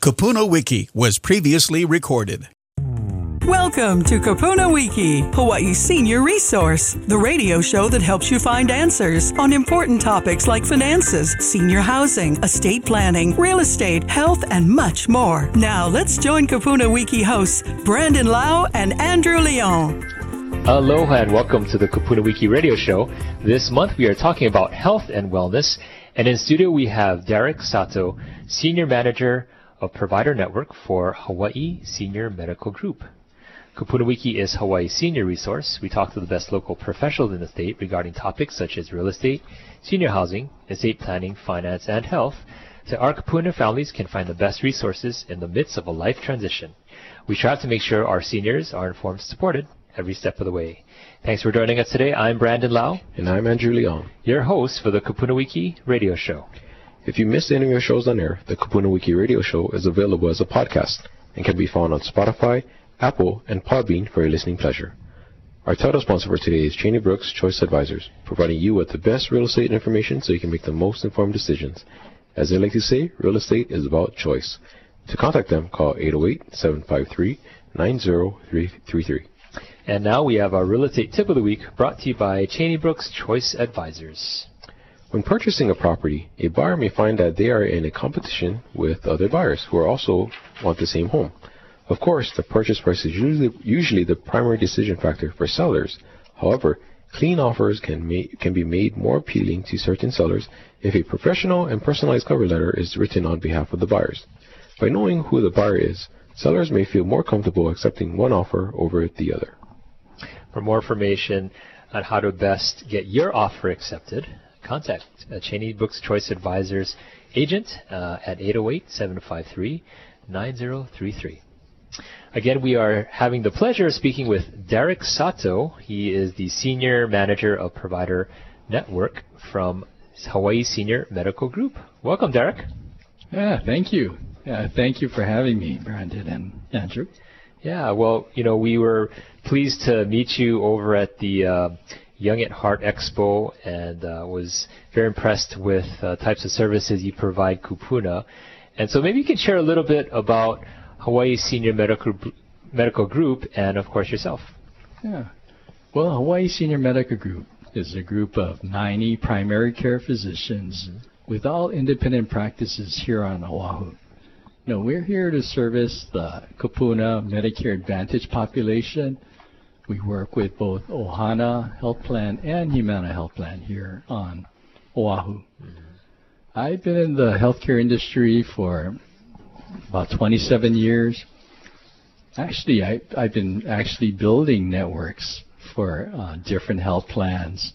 Kupuna Wiki was previously recorded. Welcome to Kupuna Wiki, Hawaii's senior resource, the radio show that helps you find answers on important topics like finances, senior housing, estate planning, real estate, health, and much more. Now, let's join Kupuna Wiki hosts Brandon Lau and Andrew Leon. Aloha and welcome to the Kupuna Wiki radio show. This month, we are talking about health and wellness, and in studio, we have Darek Sato, Senior Manager of Provider Network for Hawaii Senior Medical Group. Kupuna Wiki is Hawaii's senior resource. We talk to the best local professionals in the state regarding topics such as real estate, senior housing, estate planning, finance, and health, so our Kupuna families can find the best resources in the midst of a life transition. We strive to make sure our seniors are informed and supported every step of the way. Thanks for joining us today. I'm Brandon Lau. And I'm Andrew Leon, your host for the Kupuna Wiki radio show. If you missed any of your shows on air, the Kupuna Wiki radio show is available as a podcast and can be found on Spotify, Apple, and Podbean for your listening pleasure. Our title sponsor for today is Chaney Brooks Choice Advisors, providing you with the best real estate information so you can make the most informed decisions. As they like to say, real estate is about choice. To contact them, call 808-753-9033. And now we have our real estate tip of the week, brought to you by Chaney Brooks Choice Advisors. When purchasing a property, a buyer may find that they are in a competition with other buyers who also want the same home. Of course, the purchase price is usually the primary decision factor for sellers. However, clean offers can be made more appealing to certain sellers if a professional and personalized cover letter is written on behalf of the buyers. By knowing who the buyer is, sellers may feel more comfortable accepting one offer over the other. For more information on how to best get your offer accepted, contact Chaney Brooks Choice Advisors agent at 808-753-9033. Again, we are having the pleasure of speaking with Darek Sato. He is the Senior Manager of Provider Network from Hawaii Senior Medical Group. Welcome, Darek. Yeah, thank you. Thank you for having me, Brandon and Andrew. Yeah, well, you know, we were pleased to meet you over at the Young at Heart Expo, and was very impressed with types of services you provide Kupuna. And so maybe you could share a little bit about Hawaii Senior Medical Group, and of course yourself. Yeah. Well, Hawaii Senior Medical Group is a group of 90 primary care physicians with all independent practices here on Oahu. Now, we're here to service the Kupuna Medicare Advantage population. We work with both Ohana Health Plan and Humana Health Plan here on Oahu. I've been in the healthcare industry for about 27 years. Actually, I've been actually building networks for different health plans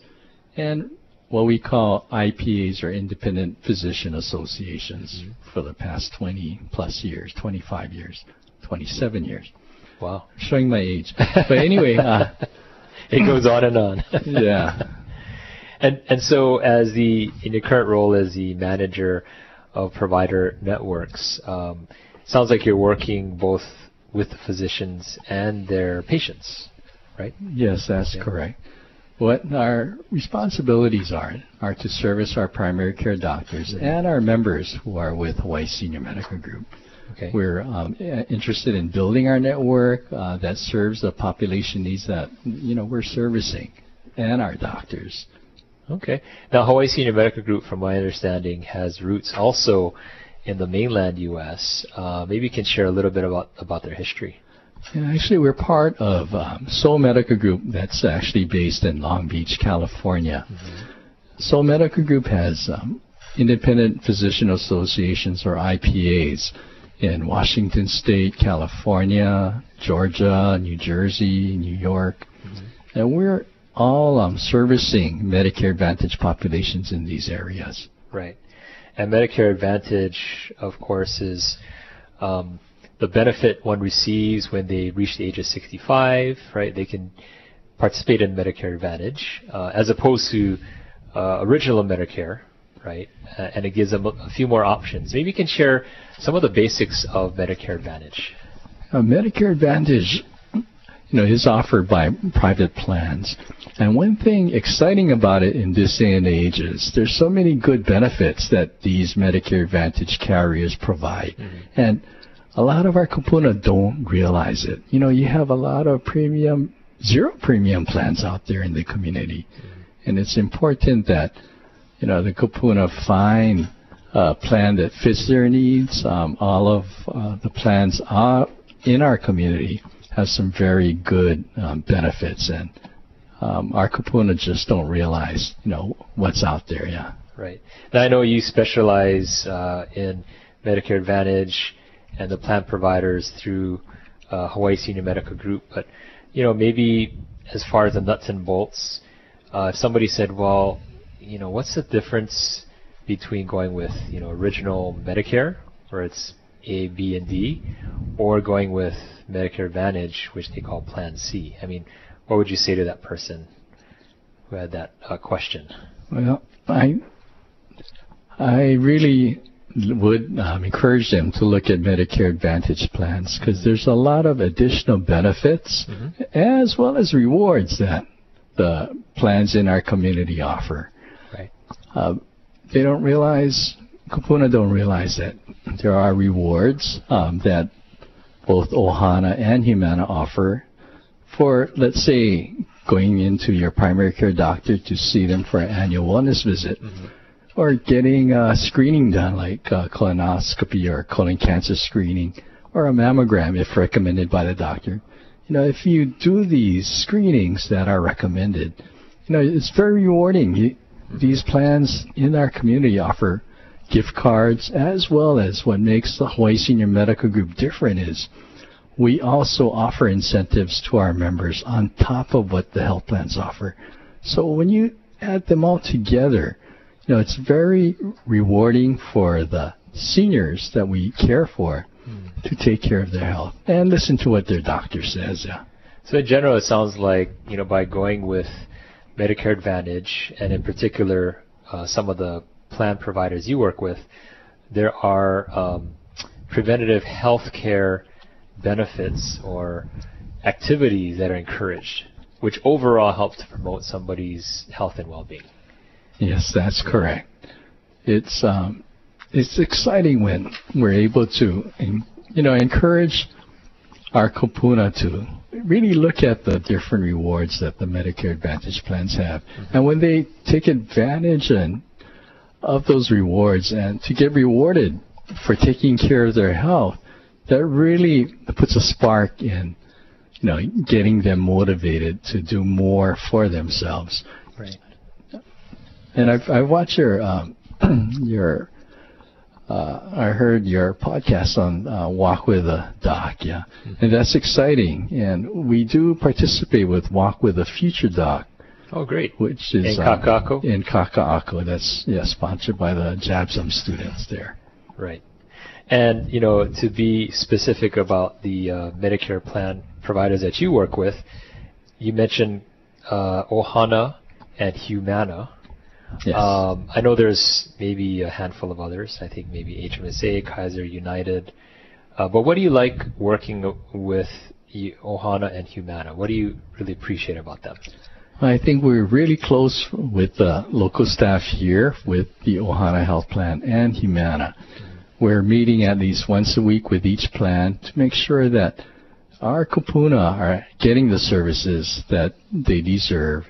and what we call IPAs, or independent physician associations, for the past 20 plus years, 25 years, 27 years. Wow. I'm showing my age. But anyway. It goes on and on. Yeah. And so as in your current role as the manager of provider networks, sounds like you're working both with the physicians and their patients, right? Yes, that's correct. What our responsibilities are to service our primary care doctors and our members who are with Hawaii Senior Medical Group. Okay. We're interested in building our network that serves the population needs that, you know, we're servicing, and our doctors. Okay. Now, Hawaii Senior Medical Group, from my understanding, has roots also in the mainland U.S. Maybe you can share a little bit about their history. Yeah, actually, we're part of Soul Medical Group that's actually based in Long Beach, California. Mm-hmm. Soul Medical Group has independent physician associations, or IPAs, in Washington State, California, Georgia, New Jersey, New York. Mm-hmm. And we're all servicing Medicare Advantage populations in these areas. Right. And Medicare Advantage, of course, is the benefit one receives when they reach the age of 65, right? They can participate in Medicare Advantage as opposed to original Medicare, right? And it gives them a few more options. Maybe you can share some of the basics of Medicare Advantage. Medicare Advantage is offered by private plans. And one thing exciting about it in this day and age is there's so many good benefits that these Medicare Advantage carriers provide. Mm-hmm. And a lot of our kupuna don't realize it. You know, you have a lot of zero premium plans out there in the community. Mm-hmm. And it's important that, the kupuna find a plan that fits their needs. All of the plans are in our community have some very good benefits, and our kupuna just don't realize, what's out there. Yeah. Right. Now I know you specialize in Medicare Advantage and the plan providers through Hawaii Senior Medical Group, but maybe as far as the nuts and bolts, if somebody said, well, what's the difference between going with original Medicare, where it's A, B, and D, or going with Medicare Advantage, which they call Plan C. I mean, what would you say to that person who had that question? Well, I really would encourage them to look at Medicare Advantage plans, because there's a lot of additional benefits as well as rewards that the plans in our community offer. Right. They don't realize, kupuna don't realize that there are rewards that both Ohana and Humana offer for, let's say, going into your primary care doctor to see them for an annual wellness visit, or getting screening done like colonoscopy or colon cancer screening or a mammogram if recommended by the doctor. If you do these screenings that are recommended, it's very rewarding. These plans in our community offer gift cards, as well as what makes the Hawaii Senior Medical Group different is we also offer incentives to our members on top of what the health plans offer. So when you add them all together, it's very rewarding for the seniors that we care for to take care of their health and listen to what their doctor says. Yeah. So in general, it sounds like, by going with Medicare Advantage, and in particular, some of the plan providers you work with, there are preventative health care benefits or activities that are encouraged, which overall help to promote somebody's health and well-being. Yes, that's correct. It's exciting when we're able to, encourage our kupuna to really look at the different rewards that the Medicare Advantage plans have, and when they take advantage of those rewards and to get rewarded for taking care of their health, that really puts a spark in, getting them motivated to do more for themselves. Right. And I watched your I heard your podcast on Walk With a Doc, yeah, and that's exciting. And we do participate with Walk With a Future Doc. Oh, great! Which is in Kaka'ako. In Kaka'ako, that's sponsored by the Jabsom students there. Right, and to be specific about the Medicare plan providers that you work with, you mentioned Ohana and Humana. Yes. I know there's maybe a handful of others. I think maybe HMSA, Kaiser United. But what do you like working with Ohana and Humana? What do you really appreciate about them? I think we're really close with the local staff here with the Ohana Health Plan and Humana. We're meeting at least once a week with each plan to make sure that our kupuna are getting the services that they deserve,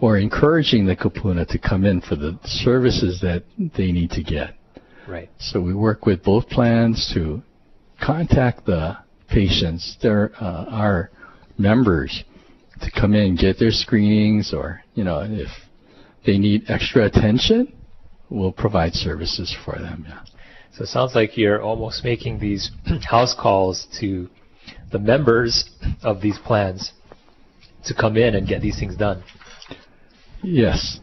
or encouraging the kupuna to come in for the services that they need to get. Right. So we work with both plans to contact the patients, our members, to come in and get their screenings, or, if they need extra attention, we'll provide services for them. Yeah. So it sounds like you're almost making these house calls to the members of these plans to come in and get these things done. Yes,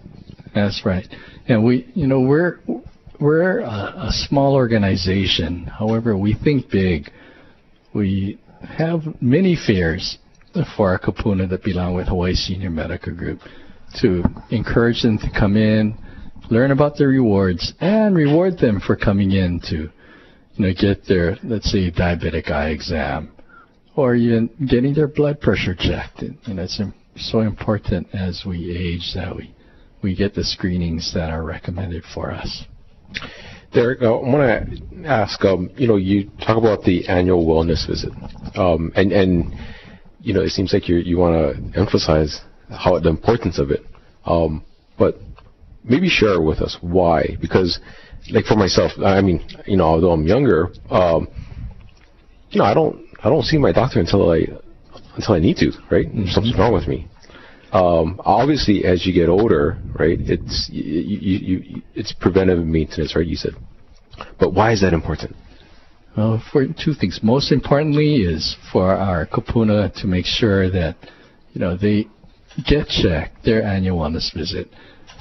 that's right. And we, we're a small organization. However, we think big. We have many fears for our kupuna that belong with Hawaii Senior Medical Group, to encourage them to come in, learn about their rewards, and reward them for coming in to, get their, let's say, diabetic eye exam, or even getting their blood pressure checked. You know, it's so important as we age that we get the screenings that are recommended for us. Derek, I want to ask, you know, you talk about the annual wellness visit, and you know, it seems like you want to emphasize how the importance of it, but maybe share with us why, because, like, for myself, I mean, you know, although I'm younger, you know, I don't see my doctor until I need to, right? Mm-hmm. Something's wrong with me. Obviously, as you get older, right, it's preventive maintenance, right? You said, but why is that important? Well, for two things. Most importantly, is for our kupuna to make sure that, you know, they get checked, their annual wellness visit,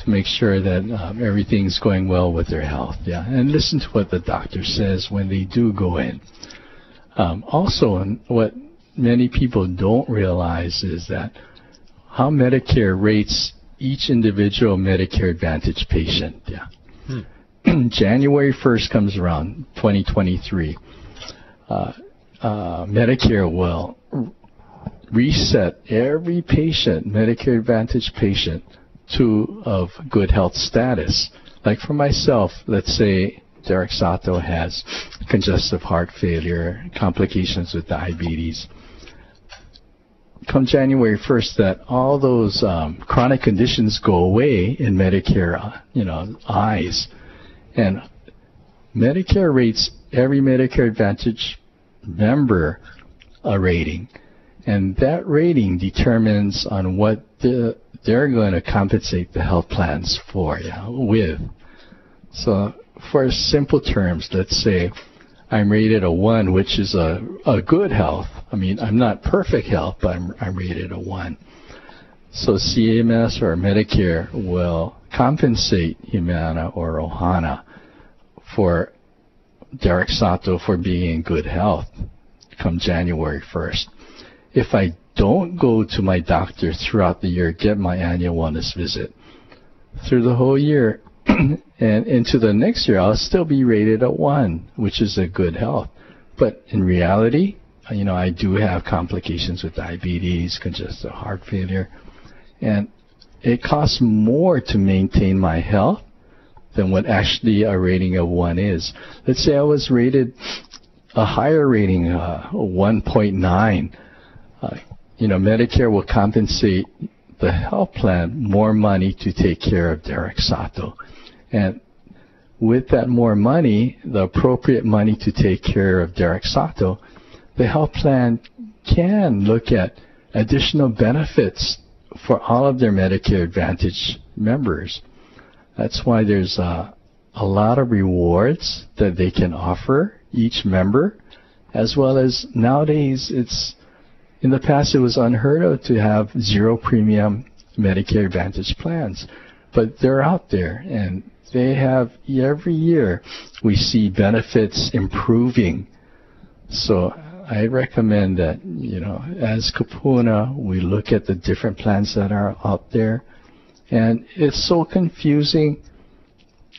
to make sure that everything's going well with their health. Yeah, and listen to what the doctor says when they do go in. Also, what many people don't realize is that how Medicare rates each individual Medicare Advantage patient. Yeah. Hmm. January 1st comes around, 2023. Medicare will reset every patient, Medicare Advantage patient, to of good health status. Like for myself, let's say Darek Sato has congestive heart failure, complications with diabetes. Come January 1st, that all those chronic conditions go away in Medicare, you know, eyes. And Medicare rates every Medicare Advantage member a rating. And that rating determines on what they're going to compensate the health plans for, yeah, with. So for simple terms, let's say I'm rated a 1, which is a good health. I mean, I'm not perfect health, but I'm rated a 1. So CMS or Medicare will compensate Humana or Ohana for Darek Sato for being in good health come January 1st. If I don't go to my doctor throughout the year, get my annual wellness visit through the whole year, and into the next year, I'll still be rated a 1, which is a good health. But in reality, you know, I do have complications with diabetes, congestive heart failure, and it costs more to maintain my health than what actually a rating of 1 is. Let's say I was rated a higher rating, 1.9. You know, Medicare will compensate the health plan more money to take care of Darek Sato. And with that more money, the appropriate money to take care of Darek Sato, the health plan can look at additional benefits for all of their Medicare Advantage members. That's why there's a lot of rewards that they can offer each member, as well as nowadays in the past, it was unheard of to have zero premium Medicare Advantage plans, but they're out there, and they have every year we see benefits improving. So I recommend that, you know, as kupuna, we look at the different plans that are out there, and it's so confusing.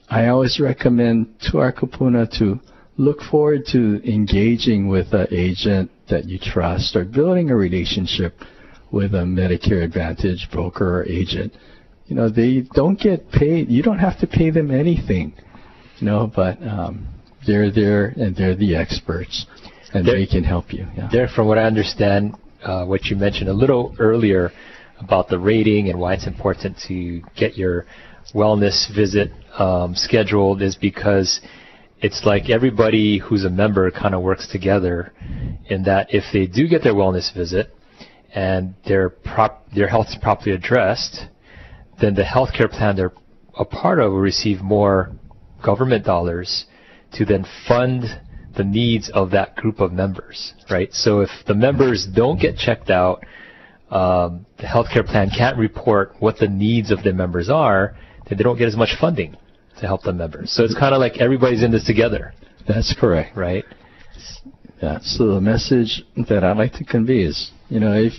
I always recommend to our kupuna to look forward to engaging with an agent that you trust, or building a relationship with a Medicare Advantage broker or agent. You know, they don't get paid. You don't have to pay them anything, you know, but they're there and they're the experts, and they can help you. Yeah. Derek, from what I understand, what you mentioned a little earlier about the rating and why it's important to get your wellness visit scheduled is because it's like everybody who's a member kind of works together, in that if they do get their wellness visit and their health is properly addressed, then the healthcare plan they're a part of will receive more government dollars to then fund the needs of that group of members, right? So if the members don't get checked out, the healthcare plan can't report what the needs of the members are, then they don't get as much funding to help the members. So it's kind of like everybody's in this together. That's correct. Right? Yeah. So the message that I'd like to convey is, you know, if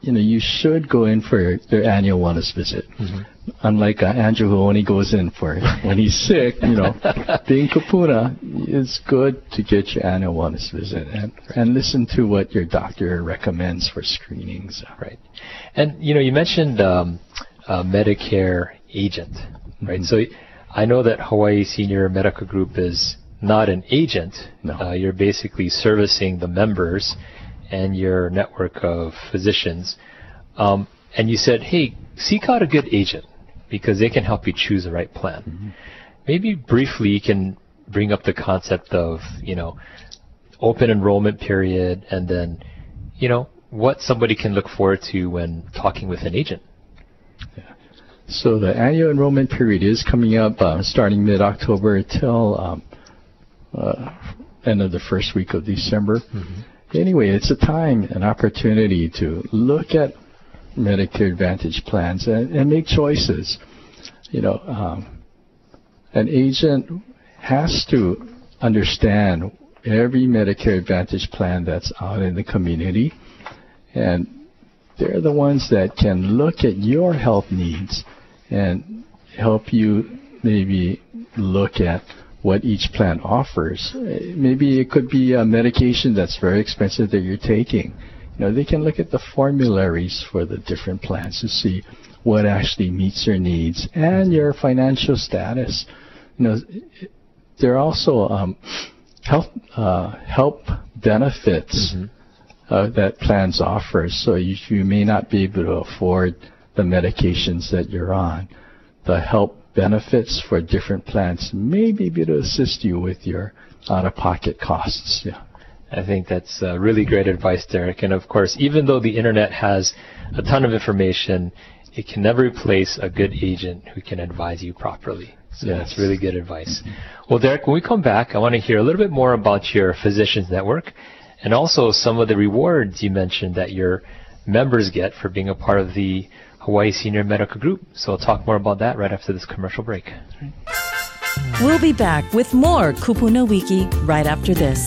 you know, you should go in for their annual wellness visit. Mm-hmm. Unlike Andrew, who only goes in for when he's sick, you know. Being Kupuna, it's good to get your annual wellness visit and listen to what your doctor recommends for screenings. Right. And, you know, you mentioned a Medicare agent, right? Mm-hmm. So I know that Hawaii Senior Medical Group is not an agent. No. You're basically servicing the members and your network of physicians. And you said, hey, seek out a good agent because they can help you choose the right plan. Mm-hmm. Maybe briefly you can bring up the concept of, you know, open enrollment period and then, you know, what somebody can look forward to when talking with an agent. Yeah. So the annual enrollment period is coming up starting mid-October till end of the first week of December. Mm-hmm. Anyway, it's a time, an opportunity to look at Medicare Advantage plans and make choices. You know, an agent has to understand every Medicare Advantage plan that's out in the community, and they're the ones that can look at your health needs and help you maybe look at what each plan offers. Maybe it could be a medication that's very expensive that you're taking. You know, they can look at the formularies for the different plans to see what actually meets your needs and your financial status. You know, there are also help benefits mm-hmm. That plans offer. So you may not be able to afford the medications that you're on. The help benefits for different plans may be able to assist you with your out-of-pocket costs. Yeah. I think that's really great advice, Derek. And of course, even though the internet has a ton of information, it can never replace a good agent who can advise you properly. So yes, that's really good advice. Mm-hmm. Well, Derek, when we come back, I want to hear a little bit more about your physicians network and also some of the rewards you mentioned that your members get for being a part of the Hawaii Senior Medical Group. So we'll talk more about that right after this commercial break. We'll be back with more Kupuna Wiki right after this.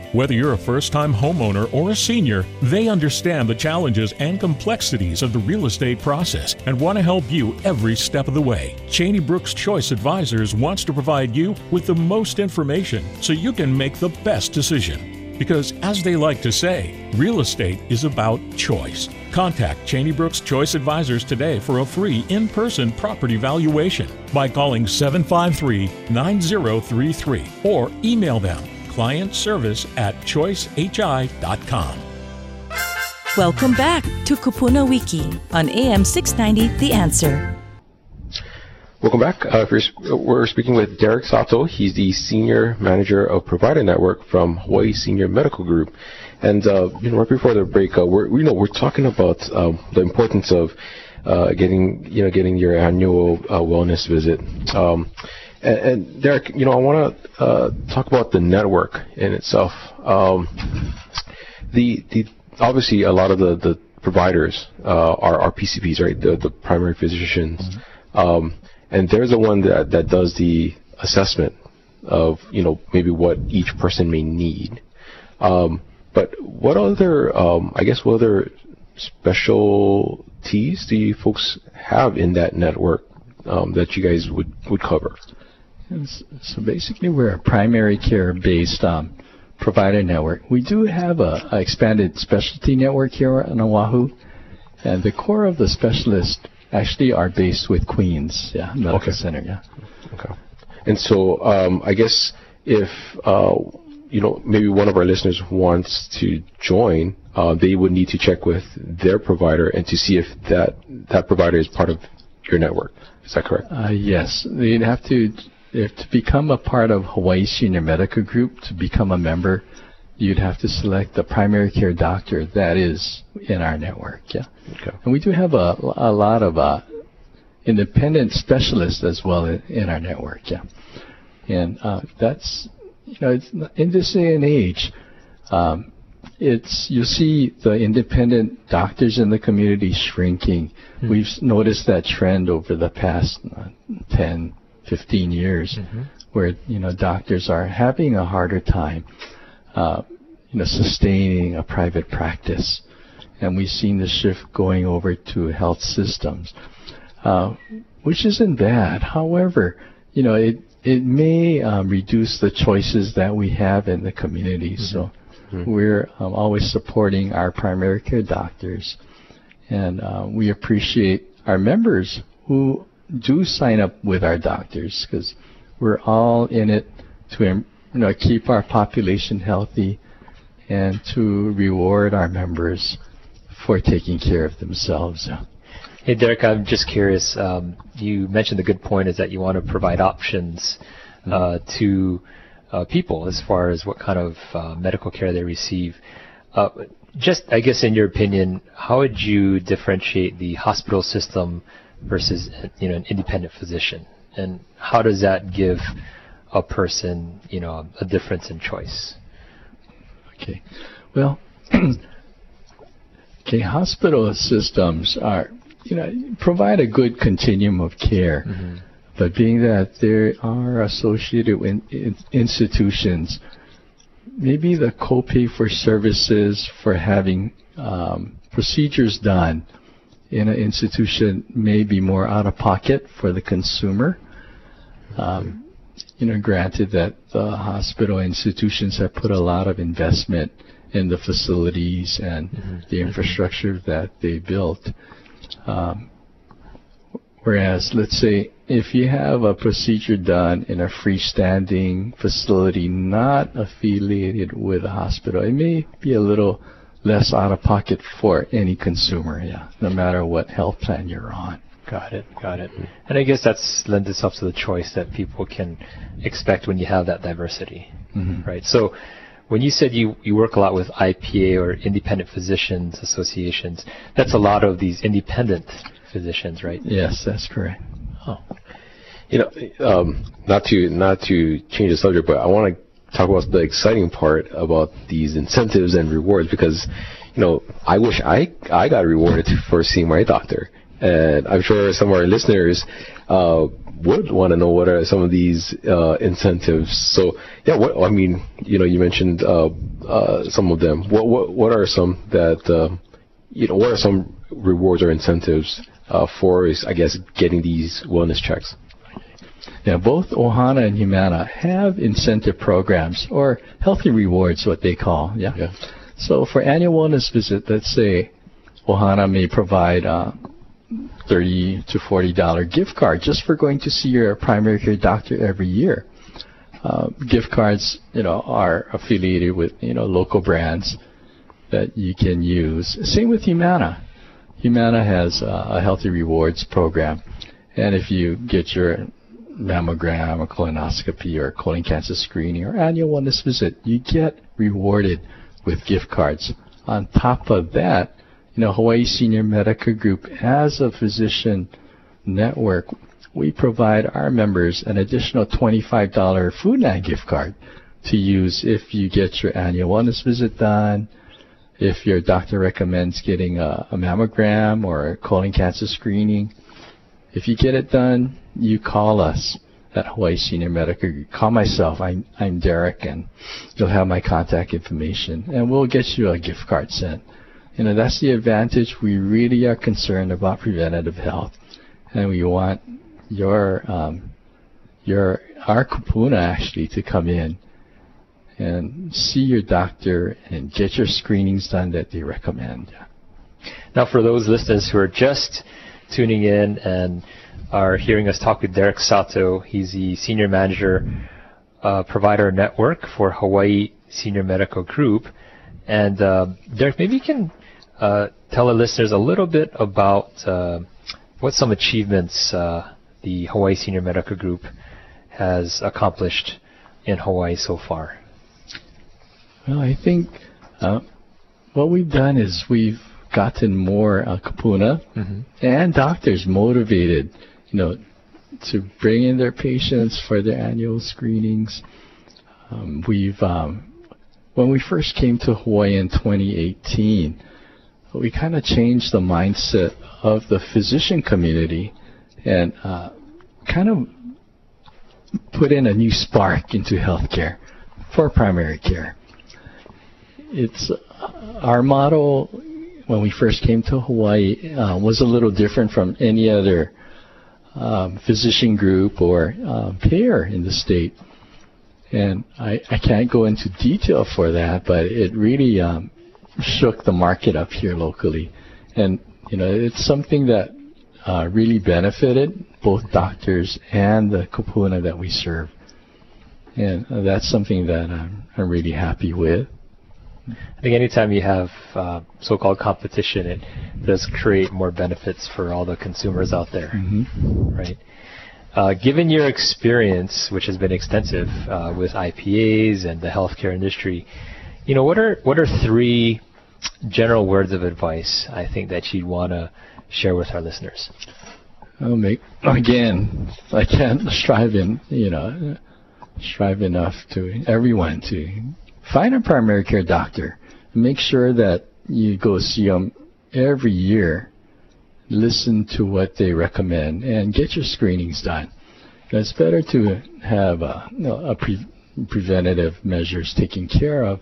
Whether you're a first-time homeowner or a senior, they understand the challenges and complexities of the real estate process and want to help you every step of the way. Chaney Brooks Choice Advisors wants to provide you with the most information so you can make the best decision. Because as they like to say, real estate is about choice. Contact Chaney Brooks Choice Advisors today for a free in-person property valuation by calling 753-9033 or email them clientservice@choicehi.com. Welcome back to Kupuna Wiki on AM 690 The Answer. Welcome back. We're speaking with Darek Sato. He's the Senior Manager of Provider Network from Hawaii Senior Medical Group. And you know, right before the break, we're talking about the importance of getting your annual wellness visit. And Derek, you know, I want to talk about the network in itself. The obviously a lot of the providers are PCPs, right? The primary physicians, mm-hmm. And they're the one that does the assessment of, you know, maybe what each person may need. But what other what other specialties do you folks have in that network that you guys would cover? So basically, we're a primary care-based provider network. We do have an expanded specialty network here on Oahu, and the core of the specialists actually are based with Queens, medical center. Yeah. Okay. And so, I guess if maybe one of our listeners wants to join, they would need to check with their provider and to see if that provider is part of your network. Is that correct? Yes, they'd have to. If to become a part of Hawaii Senior Medical Group, to become a member, you'd have to select the primary care doctor that is in our network. Yeah. Okay. And we do have a lot of independent specialists as well in our network. Yeah, and that's, you know, it's, in this day and age, you see the independent doctors in the community shrinking. Mm-hmm. We've noticed that trend over the past 10, 15 years, mm-hmm. where, you know, doctors are having a harder time, you know, sustaining a private practice. And we've seen the shift going over to health systems, which isn't bad. However, you know, it may reduce the choices that we have in the community. Mm-hmm. So mm-hmm. we're always supporting our primary care doctors. And we appreciate our members who do sign up with our doctors, because we're all in it to, you know, keep our population healthy and to reward our members for taking care of themselves. Hey, Derek, I'm just curious. You mentioned the good point is that you want to provide options to people as far as what kind of medical care they receive. Just, I guess, in your opinion, how would you differentiate the hospital system versus, you know, an independent physician? And how does that give a person, you know, a difference in choice? Okay. Well, okay, hospital systems are, you know, provide a good continuum of care, mm-hmm. but being that there are associated institutions, maybe the copay for services for having procedures done in an institution may be more out of pocket for the consumer. You know, granted that the hospital institutions have put a lot of investment in the facilities and mm-hmm. the infrastructure that they built. Whereas, let's say, if you have a procedure done in a freestanding facility not affiliated with a hospital, it may be a little less out of pocket for any consumer, yeah, no matter what health plan you're on. Got it, got it. And I guess that's lends itself to the choice that people can expect when you have that diversity, mm-hmm. right? So when you said you work a lot with IPA, or independent physicians associations, that's a lot of these independent physicians, right? Yes, that's correct. Oh, you know, not to change the subject, but I want to talk about the exciting part about these incentives and rewards, because, you know, I wish I got rewarded for seeing my doctor, and I'm sure some of our listeners would want to know what are some of these incentives. So, yeah, I mean, you know, you mentioned some of them. What are some that, you know, what are some rewards or incentives for, I guess, getting these wellness checks? Now, both Ohana and Humana have incentive programs, or healthy rewards, what they call. Yeah. Yeah. So, for annual wellness visit, let's say Ohana may provide $30 to $40 gift card just for going to see your primary care doctor every year. Gift cards, you know, are affiliated with, you know, local brands that you can use. Same with Humana. Humana has a healthy rewards program, and if you get your mammogram or colonoscopy or colon cancer screening or annual wellness visit, you get rewarded with gift cards. On top of that, you know, Hawaii Senior Medical Group, as a physician network, we provide our members an additional $25 Foodland gift card to use if you get your annual wellness visit done, if your doctor recommends getting a mammogram or a colon cancer screening. If you get it done, you call us at Hawaii Senior Medical Group. Call myself. I'm Derek, and you'll have my contact information, and we'll get you a gift card sent. You know, that's the advantage. We really are concerned about preventative health, and we want our kupuna actually to come in and see your doctor and get your screenings done that they recommend. Now, for those listeners who are just tuning in and are hearing us talk with Darek Sato, he's the Senior Manager Provider Network for Hawaii Senior Medical Group. And Derek, maybe you can tell our listeners a little bit about what some achievements the Hawaii Senior Medical Group has accomplished in Hawaii so far. Well, I think what we've done is we've gotten more kupuna mm-hmm. and doctors motivated to bring in their patients for their annual screenings. When we first came to Hawaii in 2018, we kind of changed the mindset of the physician community and kind of put in a new spark into healthcare for primary care. It's our model when we first came to Hawaii was a little different from any other physician group or payer in the state. And I can't go into detail for that, but it really shook the market up here locally. And, it's something that really benefited both doctors and the kupuna that we serve. And that's something that I'm really happy with. I think anytime you have so-called competition, it does create more benefits for all the consumers out there, right? Given your experience, which has been extensive with IPAs and the healthcare industry, what are three general words of advice I think that you'd want to share with our listeners? Again, I can't strive enough to everyone to find a primary care doctor. Make sure that you go see them every year. Listen to what they recommend and get your screenings done. It's better to have preventative measures taken care of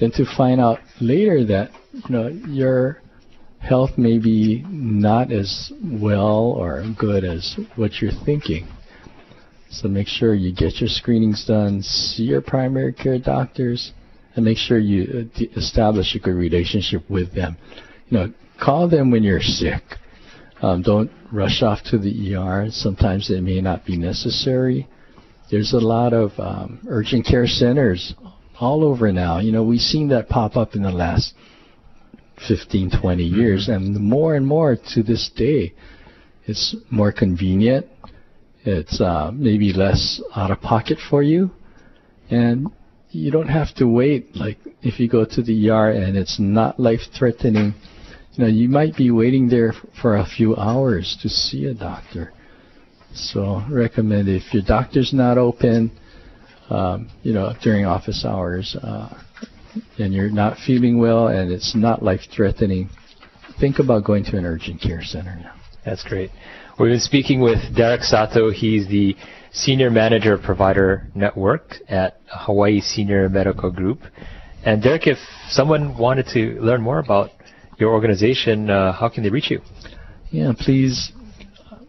than to find out later that your health may be not as well or good as what you're thinking. So make sure you get your screenings done, see your primary care doctors, and make sure you establish a good relationship with them. Call them when you're sick. Don't rush off to the ER. Sometimes it may not be necessary. There's a lot of urgent care centers all over now. We've seen that pop up in the last 15, 20 years, and more to this day. It's more convenient. It's maybe less out of pocket for you, and you don't have to wait. Like if you go to the ER and it's not life-threatening, you might be waiting there for a few hours to see a doctor. So recommend if your doctor's not open, during office hours, and you're not feeling well and it's not life-threatening, think about going to an urgent care center now. That's great. We've been speaking with Darek Sato. He's the Senior Manager of Provider Network at Hawaii Senior Medical Group. And Darek, if someone wanted to learn more about your organization, how can they reach you? Yeah, please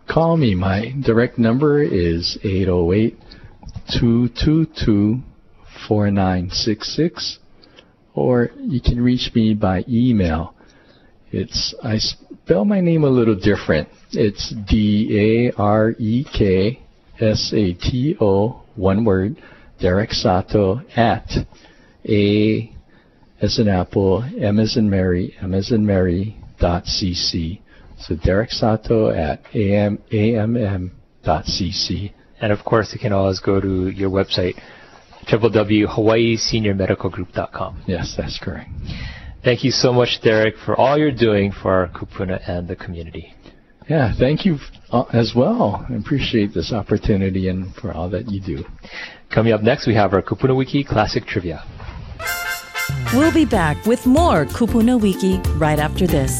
call me. My direct number is 808-222-4966, or you can reach me by email. I spell my name a little different. It's D-A-R-E-K-S-A-T-O, one word, Darek Sato at A as in Apple, M as in Mary .cc. So Darek Sato at AMM.cc. And of course, you can always go to your website, www.hawaiiseniormedicalgroup.com. Yes, that's correct. Thank you so much, Darek, for all you're doing for our kupuna and the community. Yeah, thank you as well. I appreciate this opportunity and for all that you do. Coming up next, we have our Kupuna Wiki Classic Trivia. We'll be back with more Kupuna Wiki right after this.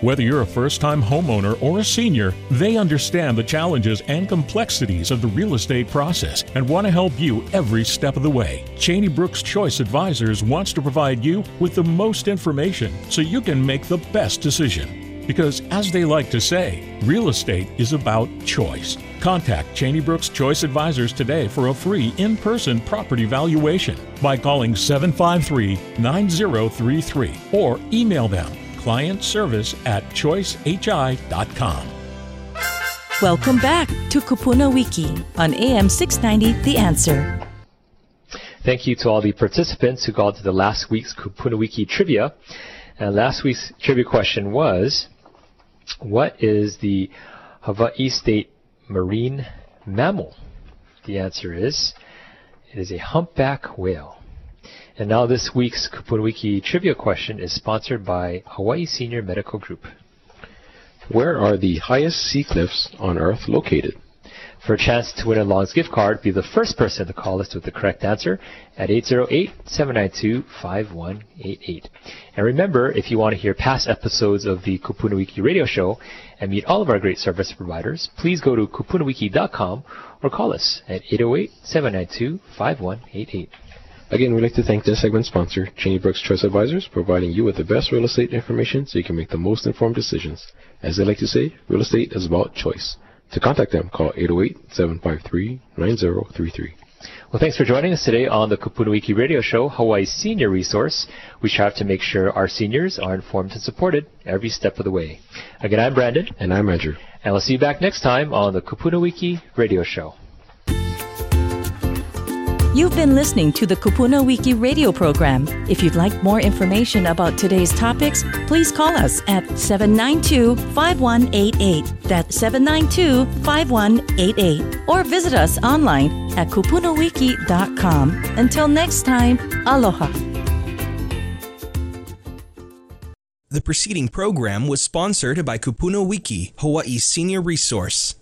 Whether you're a first-time homeowner or a senior, they understand the challenges and complexities of the real estate process and want to help you every step of the way. Chaney Brooks Choice Advisors wants to provide you with the most information so you can make the best decision. Because as they like to say, real estate is about choice. Contact Chaney Brooks Choice Advisors today for a free in-person property valuation by calling 753-9033 or email them clientservice@choicehi.com. Welcome back to Kupuna Wiki on AM 690 The Answer. Thank you to all the participants who called to the last week's Kupuna Wiki trivia. And last week's trivia question was, what is the Hawaii State marine mammal? The answer is, it is a humpback whale. And now this week's Kupuna Wiki trivia question is sponsored by Hawaii Senior Medical Group. Where are the highest sea cliffs on Earth located? For a chance to win a Long's gift card, be the first person to call us with the correct answer at 808-792-5188. And remember, if you want to hear past episodes of the Kupuna Wiki radio show and meet all of our great service providers, please go to kupunawiki.com or call us at 808-792-5188. Again, we'd like to thank this segment sponsor, Chaney Brooks Choice Advisors, providing you with the best real estate information so you can make the most informed decisions. As they like to say, real estate is about choice. To contact them, call 808-753-9033. Well, thanks for joining us today on the Kupuna Wiki Radio Show, Hawaii's senior resource. We strive to make sure our seniors are informed and supported every step of the way. Again, I'm Brandon. And I'm Andrew. And we'll see you back next time on the Kupuna Wiki Radio Show. You've been listening to the Kupuna Wiki radio program. If you'd like more information about today's topics, please call us at 792-5188. That's 792-5188. Or visit us online at kupunawiki.com. Until next time, aloha. The preceding program was sponsored by Kupuna Wiki, Hawaii's senior resource.